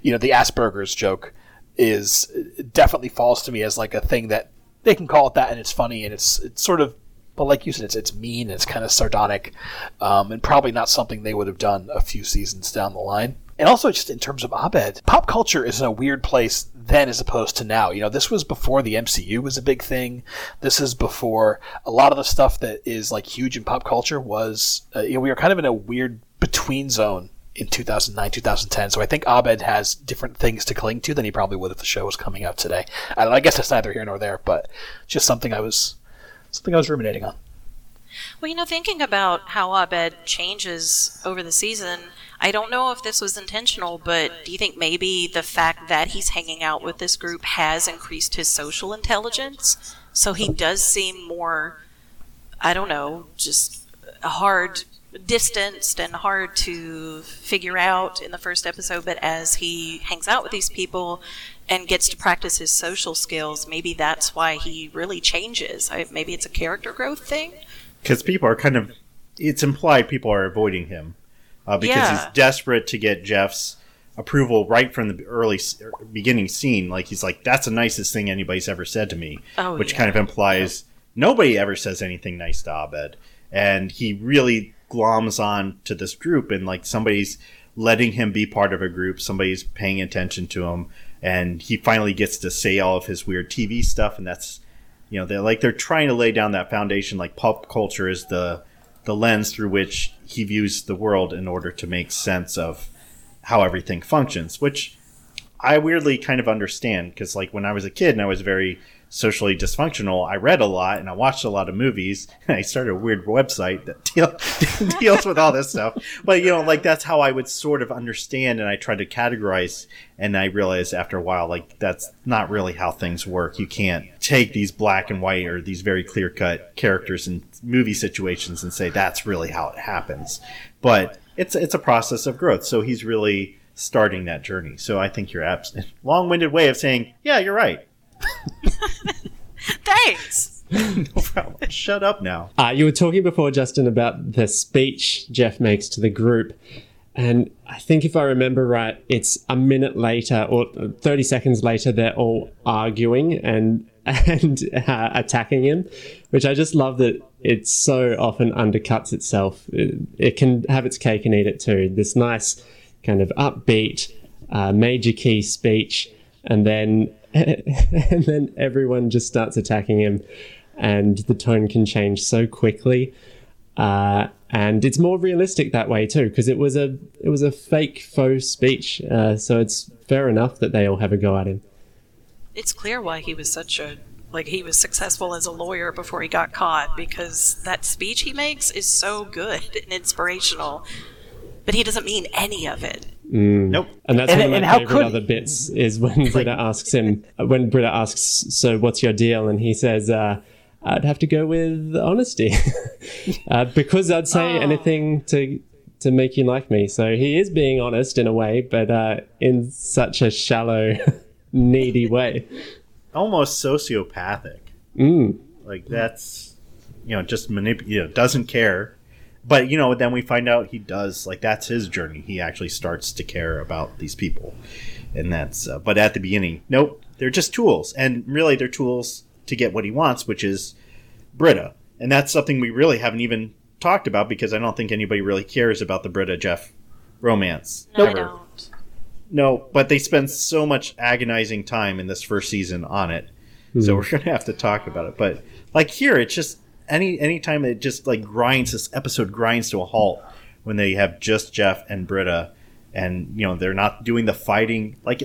you know, the Asperger's joke definitely falls to me as like a thing that they can call it that, and it's funny, and it's sort of, well, like you said, it's mean, and it's kind of sardonic, and probably not something they would have done a few seasons down the line. And also, just in terms of Abed, pop culture is in a weird place then as opposed to now. You know, this was before the MCU was a big thing. This is before a lot of the stuff that is like huge in pop culture was, you know, we were kind of in a weird between zone in 2009, 2010. So I think Abed has different things to cling to than he probably would if the show was coming out today. I guess that's neither here nor there, but just something I was ruminating on. Well, you know, thinking about how Abed changes over the season, I don't know if this was intentional, but do you think maybe the fact that he's hanging out with this group has increased his social intelligence? So he does seem more, I don't know, just hard, distanced and hard to figure out in the first episode, but as he hangs out with these people and gets to practice his social skills, maybe that's why he really changes. Maybe it's a character growth thing. Because people are kind of, it's implied people are avoiding him because he's desperate to get Jeff's approval right from the early beginning scene. Like, he's like, that's the nicest thing anybody's ever said to me, which kind of implies nobody ever says anything nice to Abed. And he really gloms on to this group, and like somebody's letting him be part of a group. Somebody's paying attention to him. And he finally gets to say all of his weird TV stuff, and that's, you know, they're trying to lay down that foundation. Like, pop culture is the lens through which he views the world in order to make sense of how everything functions, which I weirdly kind of understand, because like when I was a kid and I was very socially dysfunctional, I read a lot and I watched a lot of movies and I started a weird website that deals with all this stuff. But, you know, like that's how I would sort of understand, and I tried to categorize, and I realized after a while, like that's not really how things work. You can't take these black and white or these very clear-cut characters in movie situations and say that's really how it happens. But it's a process of growth. So he's really starting that journey. So I think you're absent. Long-winded way of saying, yeah, you're right. Thanks. No problem. Shut up now. You were talking before, Justin, about the speech Jeff makes to the group. And I think if I remember right, it's a minute later or 30 seconds later, they're all arguing and attacking him, which I just love that it so often undercuts itself. It can have its cake and eat it too. This nice kind of upbeat, major key speech, and then everyone just starts attacking him, and the tone can change so quickly. And it's more realistic that way too, because it was a fake faux speech, so it's fair enough that they all have a go at him. It's clear why he was he was successful as a lawyer before he got caught, because that speech he makes is so good and inspirational, but he doesn't mean any of it. Mm. Nope. And that's one of my favorite other bits is when Britta asks, so what's your deal? And he says, I'd have to go with honesty because I'd say anything to make you like me. So he is being honest in a way, but in such a shallow, needy way. Almost sociopathic. Mm. Like that's, you know, just doesn't care. But, you know, then we find out he does, like, that's his journey. He actually starts to care about these people. And that's, but at the beginning, nope, they're just tools. And really, they're tools to get what he wants, which is Britta. And that's something we really haven't even talked about, because I don't think anybody really cares about the Britta-Jeff romance. No, I don't. No, but they spend so much agonizing time in this first season on it. Mm-hmm. So we're going to have to talk about it. But, like, here, it's just... Any time it just like this episode grinds to a halt when they have just Jeff and Britta, and you know they're not doing the fighting. Like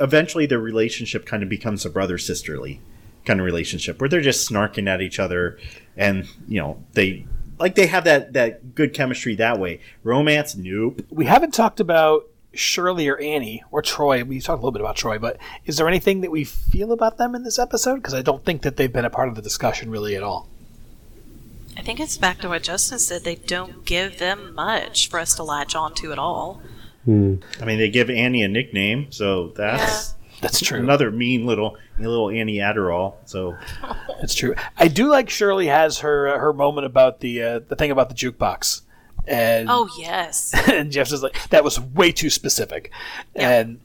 eventually their relationship kind of becomes a brother sisterly kind of relationship where they're just snarking at each other, and you know they have that good chemistry that way. Romance, nope. We haven't talked about Shirley or Annie or Troy. We talked a little bit about Troy, but is there anything that we feel about them in this episode? Because I don't think that they've been a part of the discussion really at all. I think it's back to what Justin said. They don't give them much for us to latch onto at all. Hmm. I mean, they give Annie a nickname, so that's true. Another mean little Annie Adderall. So that's true. I do like Shirley has her moment about the thing about the jukebox. And, oh yes. And Jeff's just like, that was way too specific. Yeah. And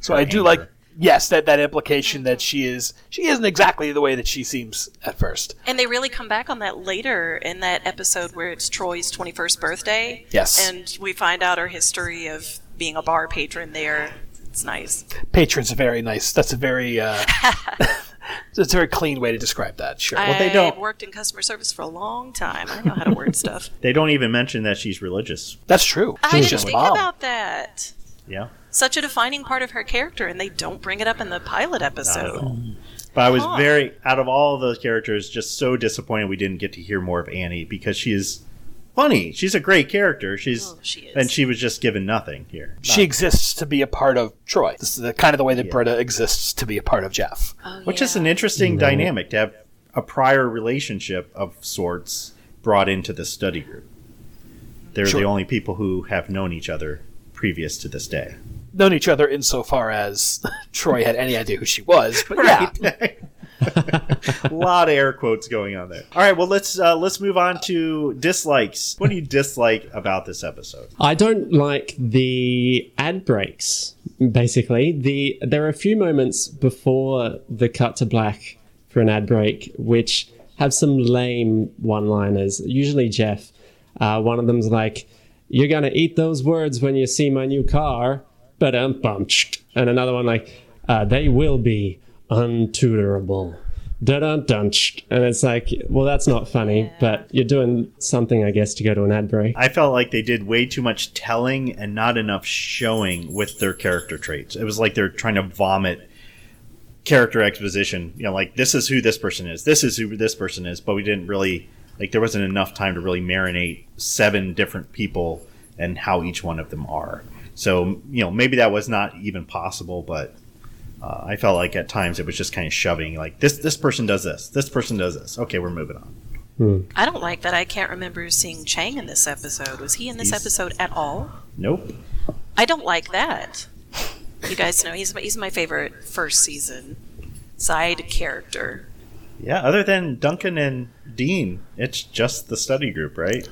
so I do like. Yes, that implication that she isn't exactly the way that she seems at first. And they really come back on that later in that episode where it's Troy's 21st birthday. Yes. And we find out her history of being a bar patron there. It's nice. Patron's very nice. That's a very that's a very clean way to describe that. Sure. Well, they don't. I've worked in customer service for a long time. I don't know how to word stuff. They don't even mention that she's religious. That's true. I didn't think about that. Yeah. Such a defining part of her character, and they don't bring it up in the pilot episode. But I was very, out of all of those characters, just so disappointed we didn't get to hear more of Annie, because she is funny. She's a great character. She is. And she was just given nothing here. She exists to be a part of Troy. This is the way that Britta exists to be a part of Jeff. Oh, which is an interesting dynamic, to have a prior relationship of sorts brought into the study group. They're the only people who have known each other previous to this day. Known each other insofar as Troy had any idea who she was, but a lot of air quotes going on there. All right, well let's move on to dislikes. What do you dislike about this episode? I don't like the ad breaks. Basically, there are a few moments before the cut to black for an ad break which have some lame one-liners. Usually Jeff. One of them's like, "You're gonna eat those words when you see my new car." Ba-dum-bum. And another one like, "They will be untutorable." da-dun-dunch. And it's like, well, that's not funny, yeah. But you're doing something, I guess, to go to an ad break. I felt like they did way too much telling and not enough showing with their character traits. It was like they're trying to vomit character exposition. You know, like, this is who this person is. This is who this person is. But we didn't really, like, there wasn't enough time to really marinate 7 different people and how each one of them are. So, you know, maybe that was not even possible, but I felt like at times it was just kind of shoving, like, this person does this, this person does this. Okay, we're moving on. I don't like that. I can't remember seeing Chang in this episode. Was he in this episode at all? Nope. I don't like that. You guys know he's my favorite first season side character. Yeah, other than Duncan and Dean, it's just the study group, right?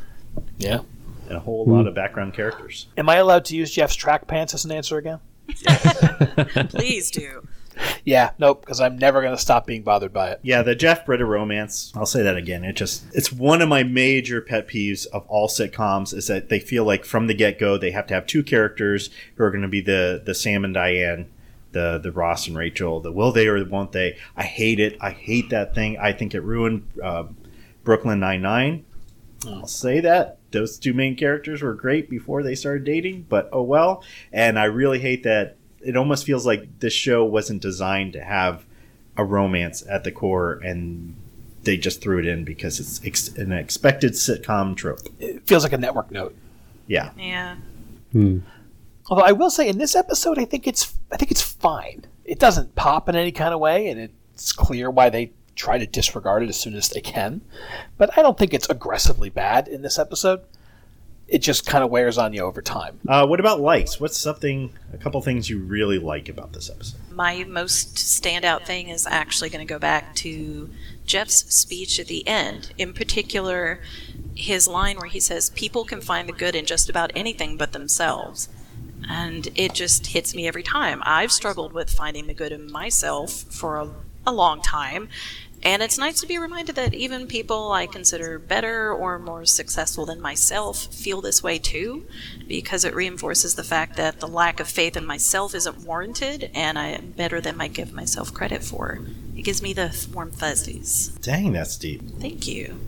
Yeah. And a whole lot of background characters. Am I allowed to use Jeff's track pants as an answer again? Please do. Yeah, nope, because I'm never going to stop being bothered by it. Yeah, the Jeff Britta romance, I'll say that again. It's one of my major pet peeves of all sitcoms is that they feel like from the get-go they have to have 2 characters who are going to be the Sam and Diane, the Ross and Rachel, the will they or won't they. I hate it. I hate that thing. I think it ruined Brooklyn Nine-Nine. I'll say that. Those 2 main characters were great before they started dating, but oh well. And I really hate that. It almost feels like this show wasn't designed to have a romance at the core, and they just threw it in because it's an expected sitcom trope. It feels like a network note. Yeah. Yeah. Although I will say in this episode, I think it's fine. It doesn't pop in any kind of way, and it's clear why they try to disregard it as soon as they can. But I don't think it's aggressively bad in this episode. It just kind of wears on you over time. What about likes? What's a couple things you really like about this episode? My most standout thing is actually going to go back to Jeff's speech at the end. In particular, his line where he says, people can find the good in just about anything but themselves. And it just hits me every time. I've struggled with finding the good in myself for a long time. And it's nice to be reminded that even people I consider better or more successful than myself feel this way too, because it reinforces the fact that the lack of faith in myself isn't warranted, and I am better than I give myself credit for. It gives me the warm fuzzies. Dang, that's deep. Thank you.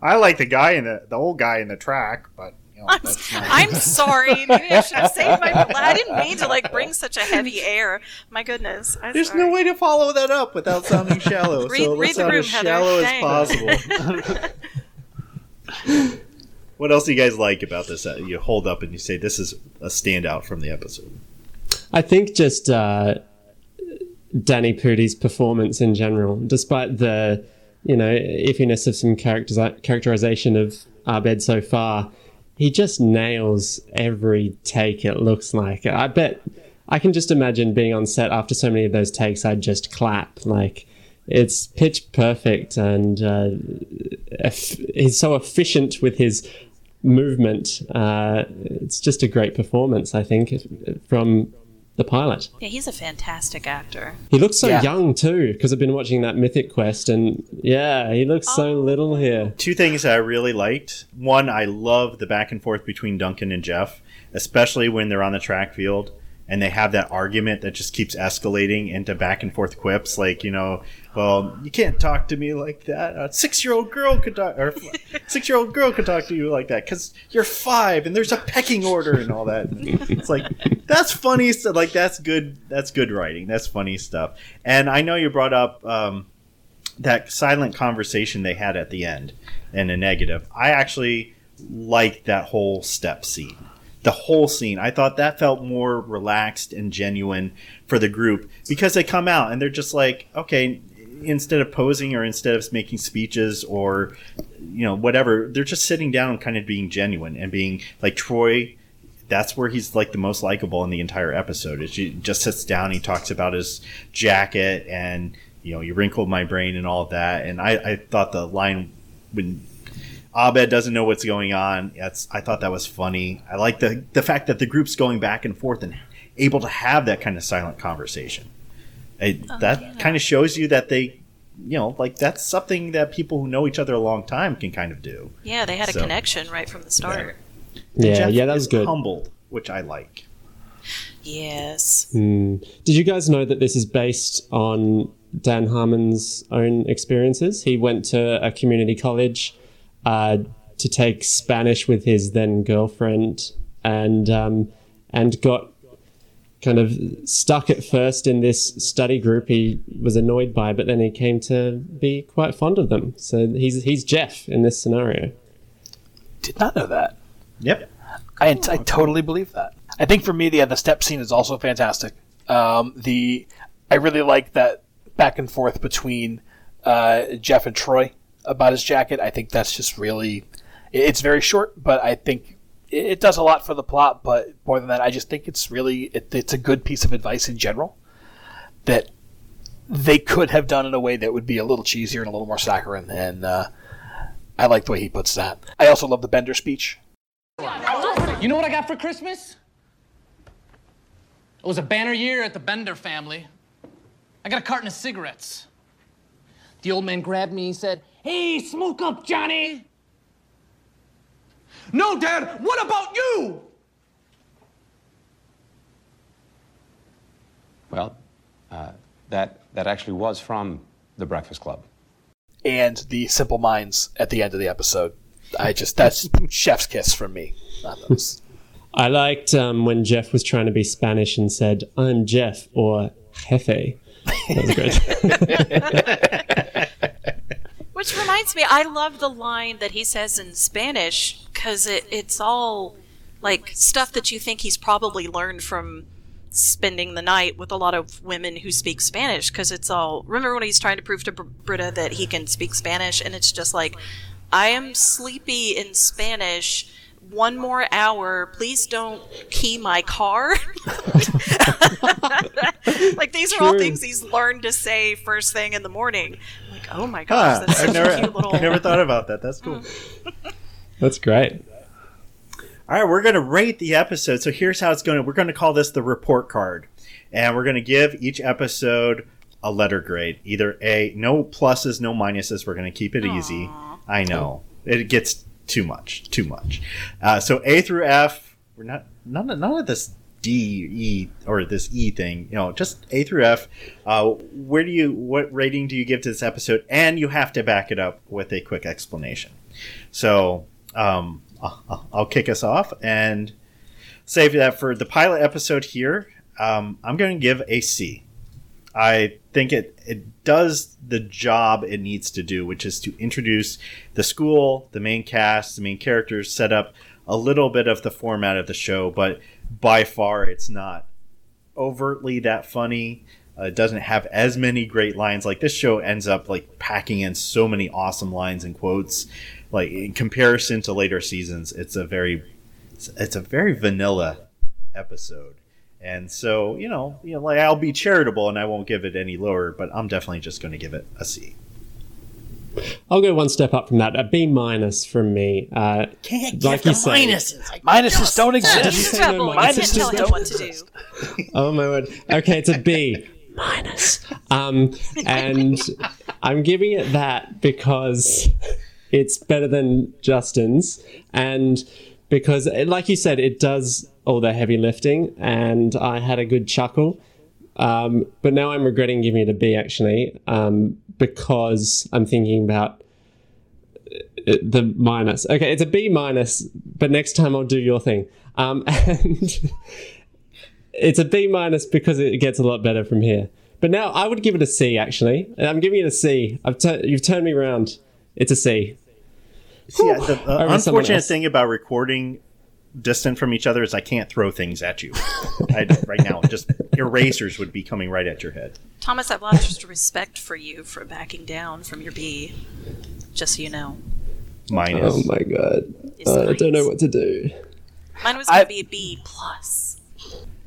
I like the guy in the old guy in the track, but you know, I'm sorry. Maybe I should have saved my. I didn't mean to bring such a heavy air. My goodness. There's no way to follow that up without sounding shallow. Let's sound as shallow as possible. What else do you guys like about this? You hold up and you say this is a standout from the episode. I think just Danny Pudi's performance in general, despite the iffiness of some characterization of Abed so far. He just nails every take, it looks like. I bet I can just imagine being on set after so many of those takes, I'd just clap. It's pitch perfect, and he's so efficient with his movement. It's just a great performance, I think, from the pilot. Yeah, he's a fantastic actor. He looks so young, too, because I've been watching that Mythic Quest, and he looks so little here. 2 things that I really liked. 1, I love the back and forth between Duncan and Jeff, especially when they're on the track field and they have that argument that just keeps escalating into back and forth quips. Well, you can't talk to me like that. A 6-year-old girl could talk, or 6-year-old girl could talk to you like that because you're 5 and there's a pecking order and all that. It's that's funny stuff. That's good. That's good writing. That's funny stuff. And I know you brought up that silent conversation they had at the end in a negative. I actually liked that whole step scene. The whole scene. I thought that felt more relaxed and genuine for the group because they come out and they're just okay, instead of posing or instead of making speeches or, whatever, they're just sitting down and kind of being genuine and being like Troy. That's where he's the most likable in the entire episode. He just sits down. He talks about his jacket and, you wrinkled my brain and all of that. And I thought the line when Abed doesn't know what's going on. I thought that was funny. I like the fact that the group's going back and forth and able to have that kind of silent conversation. Kind of shows you that they, that's something that people who know each other a long time can kind of do. Yeah, they had a connection right from the start. Yeah, that was good. Humbled, which I like. Yes. Did you guys know that this is based on Dan Harmon's own experiences. He went to a community college to take Spanish with his then girlfriend, and got kind of stuck at first in this study group he was annoyed by, but then he came to be quite fond of them. So he's Jeff in this scenario. Did not know that. Yep. I totally believe that. I think for me, the step scene is also fantastic. I really like that back and forth between Jeff and Troy about his jacket. I think that's just really... It's very short, but I think it does a lot for the plot, but more than that, I just think it's really... It's a good piece of advice in general that they could have done in a way that would be a little cheesier and a little more saccharine, and I like the way he puts that. I also love the Bender speech. You know what I got for Christmas? It was a banner year at the Bender family. I got a carton of cigarettes. The old man grabbed me and said, "Hey, smoke up, Johnny." "No, Dad, what about you?" Well, that actually was from The Breakfast Club. And the Simple Minds at the end of the episode. That's chef's kiss from me on those. I liked when Jeff was trying to be Spanish and said, "I'm Jeff," or "Jefe." That was great. Which reminds me, I love the line that he says in Spanish, because it's all like stuff that you think he's probably learned from spending the night with a lot of women who speak Spanish, because it's all... Remember when he's trying to prove to Britta that he can speak Spanish, and it's just like, "I am sleepy in Spanish. 1 more hour, please don't key my car." Like, these are all things he's learned to say first thing in the morning. I'm like, oh my gosh, that's such a cute little... I never thought about that. That's cool. That's great. All right, we're going to rate the episode. So here's how it's going to... We're going to call this the report card. And we're going to give each episode a letter grade. Either A, no pluses, no minuses. We're going to keep it easy. I know. It gets... Too much. So A through F, we're not none of this D, E, or this E thing. You know, just A through F. What rating do you give to this episode? And you have to back it up with a quick explanation. So I'll kick us off and save that for the pilot episode here. I'm going to give a C. I think it does the job it needs to do, which is to introduce the school, the main cast, the main characters, set up a little bit of the format of the show, but by far it's not overtly that funny. It doesn't have as many great lines. Like, this show ends up like packing in so many awesome lines and quotes. Like, in comparison to later seasons, it's a very vanilla episode. And so, you know, like, I'll be charitable and I won't give it any lower, but I'm definitely just going to give it a C. I'll go one step up from that. A B minus from me. Can't like give the minuses. Like, minuses don't exist. Minuses don't know what to do. Oh my word. Okay, it's a B minus. And I'm giving it that because it's better than Justin's, and because, like you said, it does all the heavy lifting, and I had a good chuckle. But now I'm regretting giving it a B, actually, because I'm thinking about the minus. Okay, it's a B minus, but next time I'll do your thing. And it's a B minus because it gets a lot better from here. But now I would give it a C, actually. I'm giving it a C. You've turned me around. It's a C. Yeah, the unfortunate thing about recording distant from each other is I can't throw things at you. Right now, just erasers would be coming right at your head. Thomas, I've lost just respect for you for backing down from your B, just so you know. Mine is... Oh my god. I don't know what to do. Mine was going to be a B plus.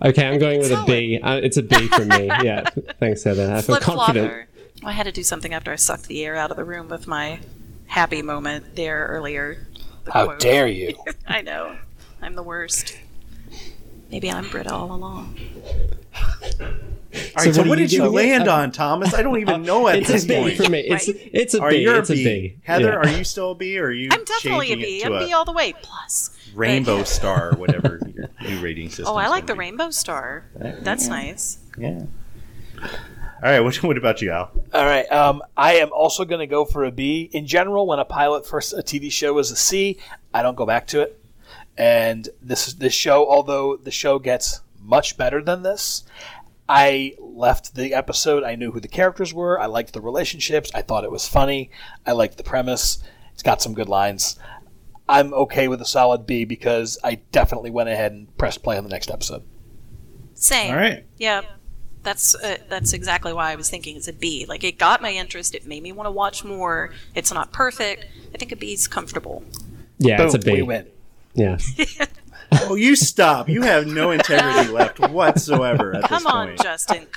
Okay, I'm going with a B. It's a B for me. Yeah, thanks, Heather. I feel confident. Well, I had to do something after I sucked the air out of the room with my happy moment there earlier. How dare you? I know. I'm the worst. Maybe I'm Britta all along. All right, so what did you land on, Thomas? I don't even know at this point. It's a B for me. It's a B. You're a B. Heather, are you still a B? Or are you... I'm definitely a B. I'm B all the way. Plus. Rainbow Star, whatever your new rating system is. Oh, I like the Rainbow Star. That's nice. Yeah. All right, what about you, Al? All right, I am also going to go for a B. In general, when a pilot for a TV show is a C, I don't go back to it. And this show, although the show gets much better than this, I left the episode. I knew who the characters were. I liked the relationships. I thought it was funny. I liked the premise. It's got some good lines. I'm okay with a solid B because I definitely went ahead and pressed play on the next episode. Same. All right. Yeah. That's exactly why I was thinking it's a B. Like, it got my interest. It made me want to watch more. It's not perfect. I think a B is comfortable. Yeah, boom, it's a B. We win. Yeah. Oh, you stop. You have no integrity left whatsoever at this point. Come on, Justin.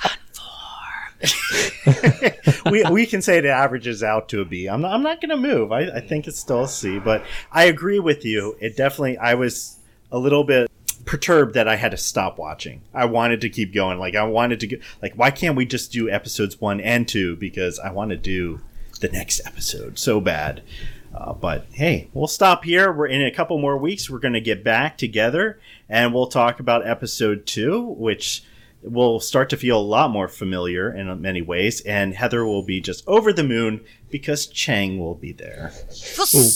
Conform. we can say it averages out to a B. I'm not going to move. I think it's still a C, but I agree with you. It definitely, I was a little bit perturbed that I had to stop watching. I wanted to keep going. Like, I wanted to, why can't we just do episodes 1 and 2? Because I want to do the next episode so bad. But hey, we'll stop here. We're in a couple more weeks. We're going to get back together and we'll talk about episode 2, which will start to feel a lot more familiar in many ways. And Heather will be just over the moon because Chang will be there. Ooh,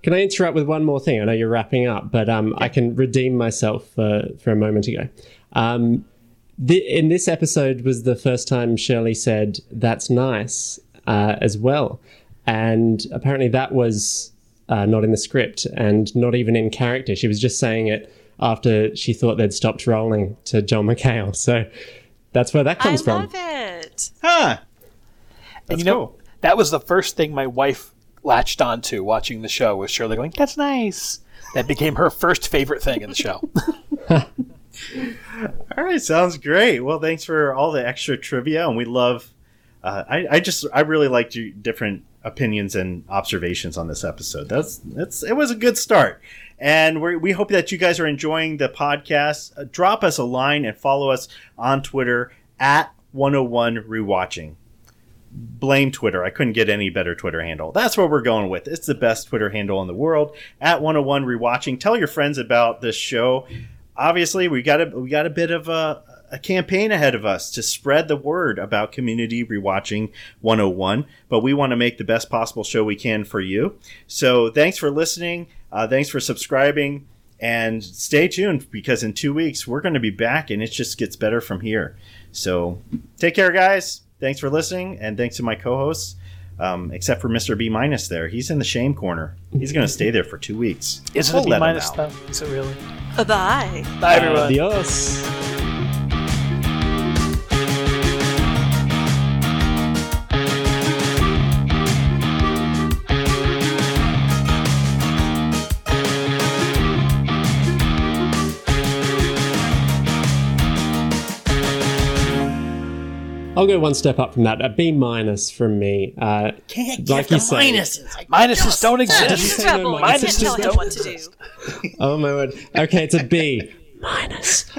can I interrupt with one more thing? I know you're wrapping up, but I can redeem myself for a moment ago. In this episode was the first time Shirley said, "That's nice," as well. And apparently that was not in the script and not even in character. She was just saying it after she thought they'd stopped rolling to Joel McHale. So that's where that comes from. I love it. Huh. And cool. That was the first thing my wife latched onto watching the show, was Shirley going, "That's nice." That became her first favorite thing in the show. All right. Sounds great. Well, thanks for all the extra trivia. And we love, I really liked your different opinions and observations on this episode. It was a good start, and we hope that you guys are enjoying the podcast. Drop us a line and follow us on Twitter at 101 Rewatching. Blame Twitter. I couldn't get any better Twitter handle. That's what we're going with. It's the best Twitter handle in the world, at 101 Rewatching. Tell your friends about this show. Obviously, we got a bit of a campaign ahead of us to spread the word about Community Rewatching 101, but we want to make the best possible show we can for you. So thanks for listening. Thanks for subscribing, and stay tuned, because in 2 weeks we're going to be back, and it just gets better from here. So take care, guys. Thanks for listening. And thanks to my co-hosts, except for Mr. B minus there. He's in the shame corner. He's going to stay there for 2 weeks. It's a B minus though. Is it really? Bye. Bye everyone. Adios. I'll go one step up from that. A B minus from me. Can't like get the minuses. Like, minuses don't exist. No minuses. I can't tell him what to do. Oh my word. Okay, it's a B minus.